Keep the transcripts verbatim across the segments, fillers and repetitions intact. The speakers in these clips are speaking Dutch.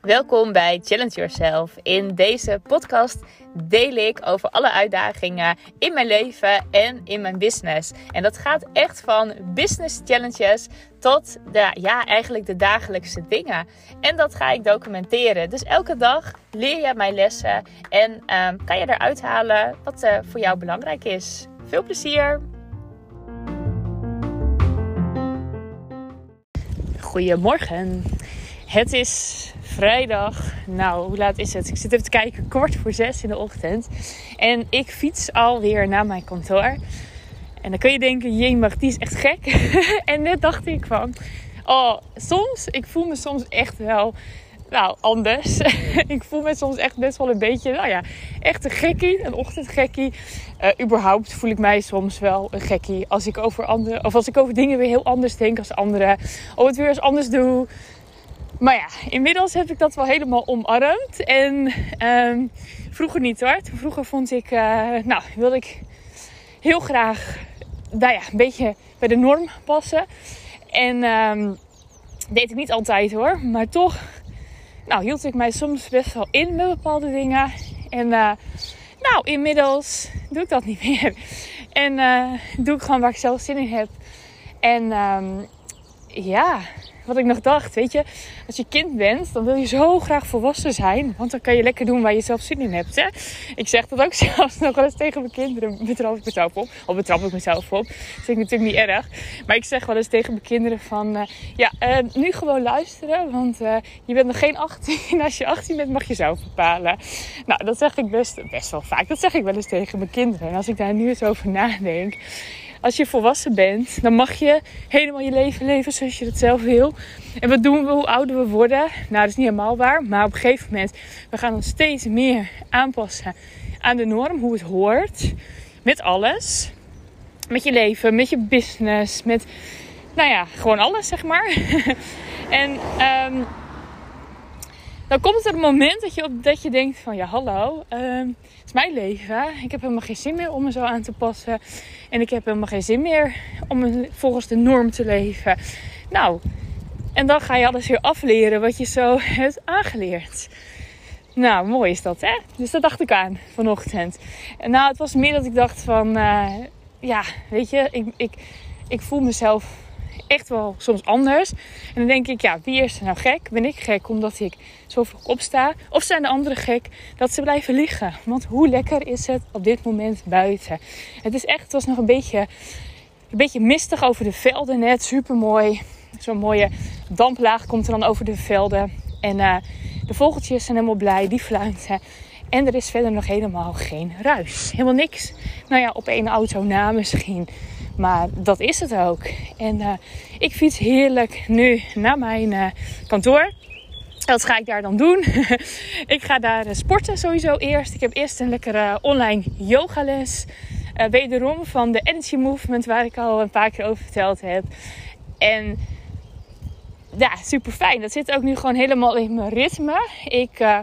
Welkom bij Challenge Yourself. In deze podcast deel ik over alle uitdagingen in mijn leven en in mijn business. En dat gaat echt van business challenges tot de, ja, eigenlijk de dagelijkse dingen. En dat ga ik documenteren. Dus elke dag leer je mijn lessen en um, kan je eruit halen wat uh, voor jou belangrijk is. Veel plezier! Goedemorgen. Het is vrijdag. Nou, hoe laat is het? Ik zit even te kijken. Kwart voor zes in de ochtend. En ik fiets alweer naar mijn kantoor. En dan kun je denken, jee mag, die is echt gek. En net dacht ik van, oh, soms, ik voel me soms echt wel, nou, anders. Ik voel me soms echt best wel een beetje, nou ja, echt een gekkie. Een ochtendgekkie. Uh, überhaupt voel ik mij soms wel een gekkie. Als ik over andere, of als ik over dingen weer heel anders denk als anderen. Of het weer eens anders doe. Maar ja, inmiddels heb ik dat wel helemaal omarmd. En um, vroeger niet hoor. Vroeger vond ik, uh, nou, wilde ik heel graag, nou ja, een beetje bij de norm passen. En um, deed ik niet altijd hoor. Maar toch, nou, hield ik mij soms best wel in met bepaalde dingen. En uh, nou, inmiddels doe ik dat niet meer. En uh, doe ik gewoon waar ik zelf zin in heb. En um, ja... Wat ik nog dacht, weet je, als je kind bent, dan wil je zo graag volwassen zijn. Want dan kan je lekker doen waar je zelf zin in hebt. Hè? Ik zeg dat ook zelfs nog wel eens tegen mijn kinderen. Betrap ik mezelf op. Of betrap ik mezelf op. Dat vind ik natuurlijk niet erg. Maar ik zeg wel eens tegen mijn kinderen van, uh, ja, uh, nu gewoon luisteren. Want uh, je bent nog geen achttien. Als je achttien bent, mag je zelf bepalen. Nou, dat zeg ik best, best wel vaak. Dat zeg ik wel eens tegen mijn kinderen. En als ik daar nu eens over nadenk. Als je volwassen bent, dan mag je helemaal je leven leven zoals je dat zelf wil. En wat doen we hoe ouder we worden? Nou, dat is niet helemaal waar. Maar op een gegeven moment, we gaan ons steeds meer aanpassen aan de norm. Hoe het hoort. Met alles. Met je leven, met je business. Met, nou ja, gewoon alles, zeg maar. En um, dan komt er een moment dat je, op, dat je denkt van, ja, hallo, um, het is mijn leven. Ik heb helemaal geen zin meer om me zo aan te passen. En ik heb helemaal geen zin meer om volgens de norm te leven. Nou, en dan ga je alles weer afleren wat je zo hebt aangeleerd. Nou, mooi is dat, hè? Dus dat dacht ik aan vanochtend. En nou, het was meer dat ik dacht van, uh, ja, weet je, ik, ik, ik voel mezelf echt wel soms anders. En dan denk ik, ja, wie is er nou gek? Ben ik gek omdat ik zoveel opsta? Of zijn de anderen gek dat ze blijven liggen? Want hoe lekker is het op dit moment buiten? Het is echt, het was nog een beetje, een beetje mistig over de velden net. Supermooi. Zo'n mooie damplaag komt er dan over de velden. En uh, de vogeltjes zijn helemaal blij. Die fluiten. En er is verder nog helemaal geen ruis. Helemaal niks. Nou ja, op één auto na misschien. Maar dat is het ook. En uh, ik fiets heerlijk nu naar mijn uh, kantoor. Wat ga ik daar dan doen? Ik ga daar uh, sporten sowieso eerst. Ik heb eerst een lekkere online yogales. Uh, wederom van de Energy Movement waar ik al een paar keer over verteld heb. En ja, super fijn. Dat zit ook nu gewoon helemaal in mijn ritme. Ik, uh,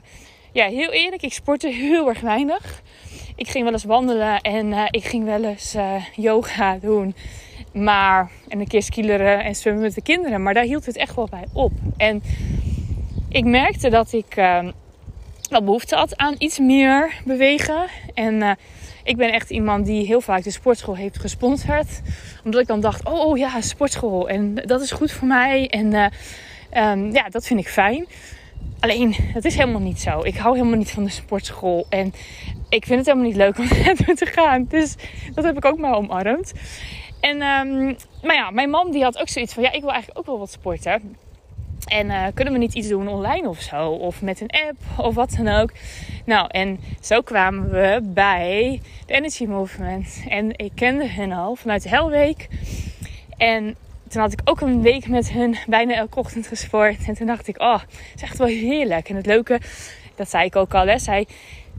ja, heel eerlijk, ik sportte heel erg weinig. Ik ging wel eens wandelen en uh, ik ging wel eens uh, yoga doen. Maar, en een keer skileren en zwemmen met de kinderen. Maar daar hield het echt wel bij op. En ik merkte dat ik uh, wel behoefte had aan iets meer bewegen. En uh, ik ben echt iemand die heel vaak de sportschool heeft gesponsord. Omdat ik dan dacht, oh, oh ja, sportschool. En dat is goed voor mij. En uh, um, ja, dat vind ik fijn. Alleen, dat is helemaal niet zo. Ik hou helemaal niet van de sportschool. En ik vind het helemaal niet leuk om naartoe te gaan. Dus dat heb ik ook maar omarmd. En, um, maar ja, mijn man die had ook zoiets van, ja, ik wil eigenlijk ook wel wat sporten. En uh, kunnen we niet iets doen online of zo? Of met een app of wat dan ook. Nou, en zo kwamen we bij de Energy Movement. En ik kende hen al vanuit de Hell Week. En toen had ik ook een week met hun bijna elke ochtend gesport. En toen dacht ik, oh, het is echt wel heerlijk. En het leuke, dat zei ik ook al, hè. Zij,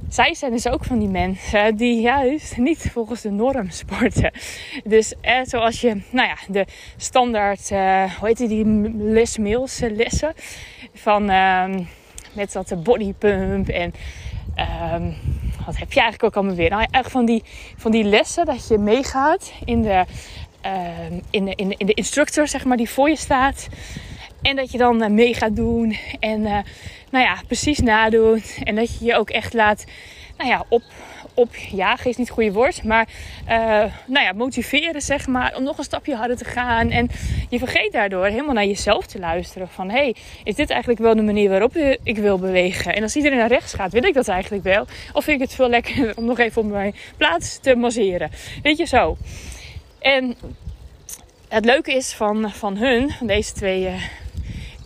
zij zijn dus ook van die mensen die juist niet volgens de norm sporten. Dus eh, zoals je, nou ja, de standaard, uh, hoe heet die, les meals, uh, lessen. Van, uh, met dat de bodypump en... Uh, wat heb je eigenlijk ook allemaal weer? Nou, eigenlijk van die, van die lessen dat je meegaat in de... uh, in, de, in, de, in de instructor, zeg maar, die voor je staat. En dat je dan mee gaat doen. En uh, nou ja, precies nadoen. En dat je je ook echt laat, nou ja, op, opjagen is niet het goede woord. Maar uh, nou ja, motiveren, zeg maar, om nog een stapje harder te gaan. En je vergeet daardoor helemaal naar jezelf te luisteren. Van, hé, hey, is dit eigenlijk wel de manier waarop ik wil bewegen? En als iedereen naar rechts gaat, wil ik dat eigenlijk wel? Of vind ik het veel lekkerder om nog even op mijn plaats te masseren? Weet je, zo. En het leuke is van, van hun, van deze twee... Uh,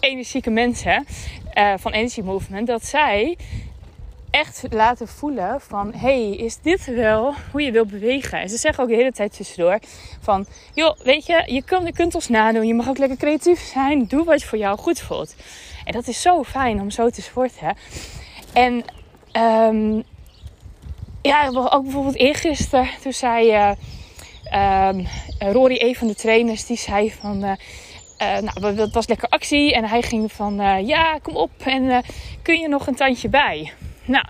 energieke mensen uh, van Energy Movement, dat zij echt laten voelen van, hey, is dit wel hoe je wilt bewegen? En ze zeggen ook de hele tijd tussendoor van, joh, weet je, je kunt, je kunt ons nadoen, je mag ook lekker creatief zijn, doe wat voor jou goed voelt. En dat is zo fijn om zo te sporten. En um, ja, ook bijvoorbeeld eergisteren, toen zei uh, um, Rory, een van de trainers, die zei van... Uh, Uh, nou, dat was lekker actie. En hij ging van, uh, ja, kom op. En uh, kun je nog een tandje bij? Nou,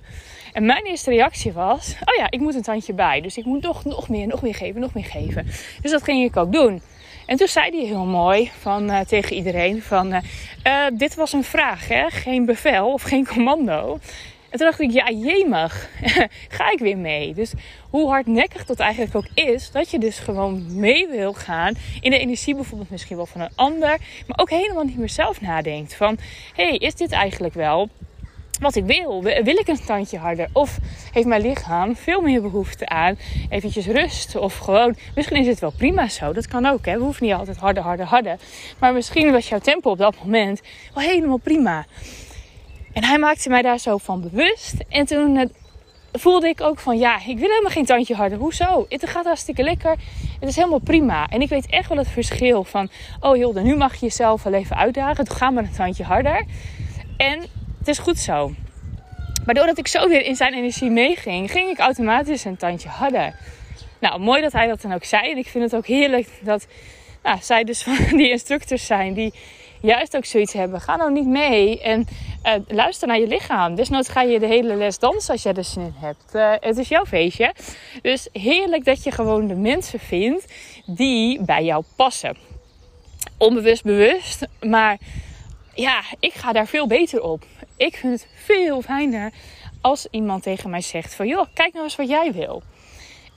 en mijn eerste reactie was... oh ja, ik moet een tandje bij. Dus ik moet nog, nog meer, nog meer geven, nog meer geven. Dus dat ging ik ook doen. En toen zei hij heel mooi van, uh, tegen iedereen van... Uh, uh, dit was een vraag, hè? Geen bevel of geen commando. En toen dacht ik, ja, jemig. Ga ik weer mee. Dus hoe hardnekkig dat eigenlijk ook is. Dat je dus gewoon mee wil gaan. In de energie bijvoorbeeld misschien wel van een ander. Maar ook helemaal niet meer zelf nadenkt. Van, hé, hey, is dit eigenlijk wel wat ik wil? Wil ik een tandje harder? Of heeft mijn lichaam veel meer behoefte aan eventjes rust? Of gewoon, misschien is het wel prima zo. Dat kan ook, hè. We hoeven niet altijd harder, harder, harder. Maar misschien was jouw tempo op dat moment wel helemaal prima. En hij maakte mij daar zo van bewust. En toen voelde ik ook van, ja, ik wil helemaal geen tandje harder. Hoezo? Het gaat hartstikke lekker. Het is helemaal prima. En ik weet echt wel het verschil van, oh Hilde, nu mag je jezelf wel even uitdagen. Doe ga maar een tandje harder. En het is goed zo. Maar doordat ik zo weer in zijn energie meeging, ging ik automatisch een tandje harder. Nou, mooi dat hij dat dan ook zei. En ik vind het ook heerlijk dat nou, zij dus van die instructors zijn die... juist ook zoiets hebben. Ga nou niet mee en uh, luister naar je lichaam. Desnoods ga je de hele les dansen als jij er zin in hebt. Uh, het is jouw feestje. Dus heerlijk dat je gewoon de mensen vindt die bij jou passen. Onbewust, bewust. Maar ja, ik ga daar veel beter op. Ik vind het veel fijner als iemand tegen mij zegt van... joh, kijk nou eens wat jij wil.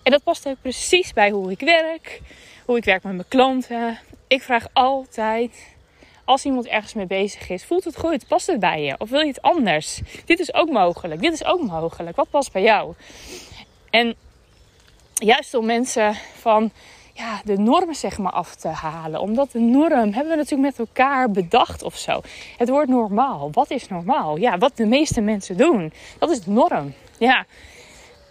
En dat past ook precies bij hoe ik werk. Hoe ik werk met mijn klanten. Ik vraag altijd... als iemand ergens mee bezig is, voelt het goed? Past het bij je? Of wil je het anders? Dit is ook mogelijk. Dit is ook mogelijk. Wat past bij jou? En juist om mensen van ja, de norm zeg maar af te halen. Omdat de norm hebben we natuurlijk met elkaar bedacht of zo. Het woord normaal. Wat is normaal? Ja, wat de meeste mensen doen. Dat is de norm. Ja.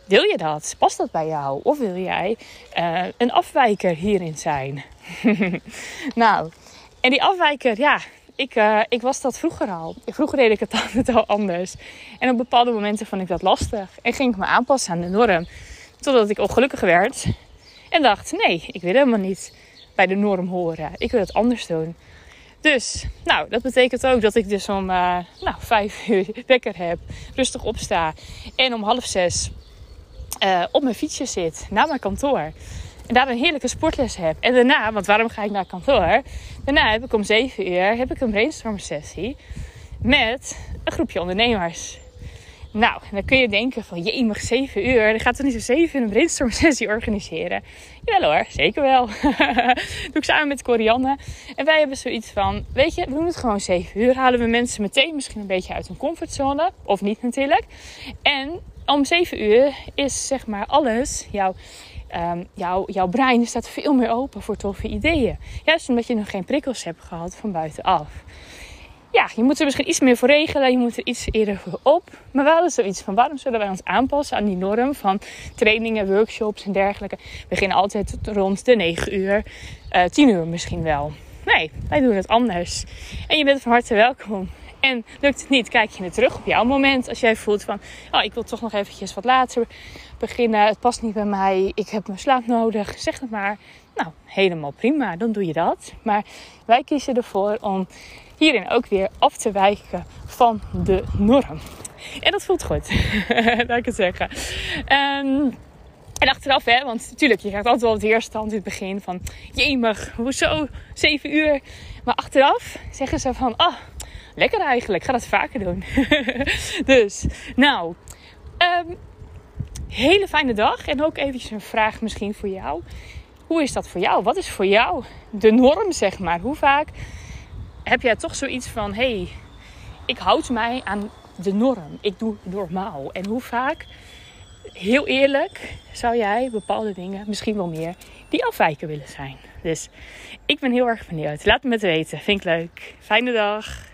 Wil je dat? Past dat bij jou? Of wil jij uh, een afwijker hierin zijn? Nou... en die afwijker, ja, ik, uh, ik was dat vroeger al. Vroeger deed ik het altijd al anders. En op bepaalde momenten vond ik dat lastig. En ging ik me aanpassen aan de norm. Totdat ik ongelukkig werd. En dacht, nee, ik wil helemaal niet bij de norm horen. Ik wil het anders doen. Dus, nou, dat betekent ook dat ik dus om uh, nou, vijf uur wekker heb. Rustig opsta. En om half zes uh, op mijn fietsje zit. Naar mijn kantoor. En daar een heerlijke sportles heb. En daarna, want waarom ga ik naar kantoor? Daarna heb ik om zeven uur heb ik een brainstorm sessie met een groepje ondernemers. Nou, dan kun je denken van, jee, mag zeven uur. Dan gaat toch niet zo'n zeven uur een brainstorm sessie organiseren? Jawel hoor, zeker wel. Doe ik samen met Corianne. En wij hebben zoiets van, weet je, we doen het gewoon zeven uur. Halen we mensen meteen misschien een beetje uit hun comfortzone. Of niet natuurlijk. En om zeven uur is zeg maar alles jouw... Um, jouw, jouw brein staat veel meer open voor toffe ideeën. Juist omdat je nog geen prikkels hebt gehad van buitenaf. Ja, je moet er misschien iets meer voor regelen. Je moet er iets eerder voor op. Maar we hadden zoiets van, waarom zullen wij ons aanpassen aan die norm van trainingen, workshops en dergelijke. We beginnen altijd rond de negen uur, uh, tien uur misschien wel. Nee, wij doen het anders. En je bent van harte welkom. En lukt het niet, kijk je naar terug op jouw moment. Als jij voelt van, oh, ik wil toch nog eventjes wat later beginnen. Het past niet bij mij, ik heb mijn slaap nodig. Zeg het maar. Nou, helemaal prima, dan doe je dat. Maar wij kiezen ervoor om hierin ook weer af te wijken van de norm. En dat voelt goed, laat ik het zeggen. Um, En achteraf, hè, want natuurlijk, je krijgt altijd wel weerstand in het begin van, jemig, hoezo, zeven uur. Maar achteraf zeggen ze van, ah, oh, lekker eigenlijk, ga dat vaker doen. Dus, nou, um, hele fijne dag en ook eventjes een vraag misschien voor jou. Hoe is dat voor jou? Wat is voor jou de norm, zeg maar? Hoe vaak heb jij toch zoiets van, hé, hey, ik houd mij aan de norm, ik doe normaal. En hoe vaak, heel eerlijk, zou jij bepaalde dingen, misschien wel meer, die afwijken willen zijn? Dus ik ben heel erg benieuwd. Laat me het weten. Vind ik leuk. Fijne dag.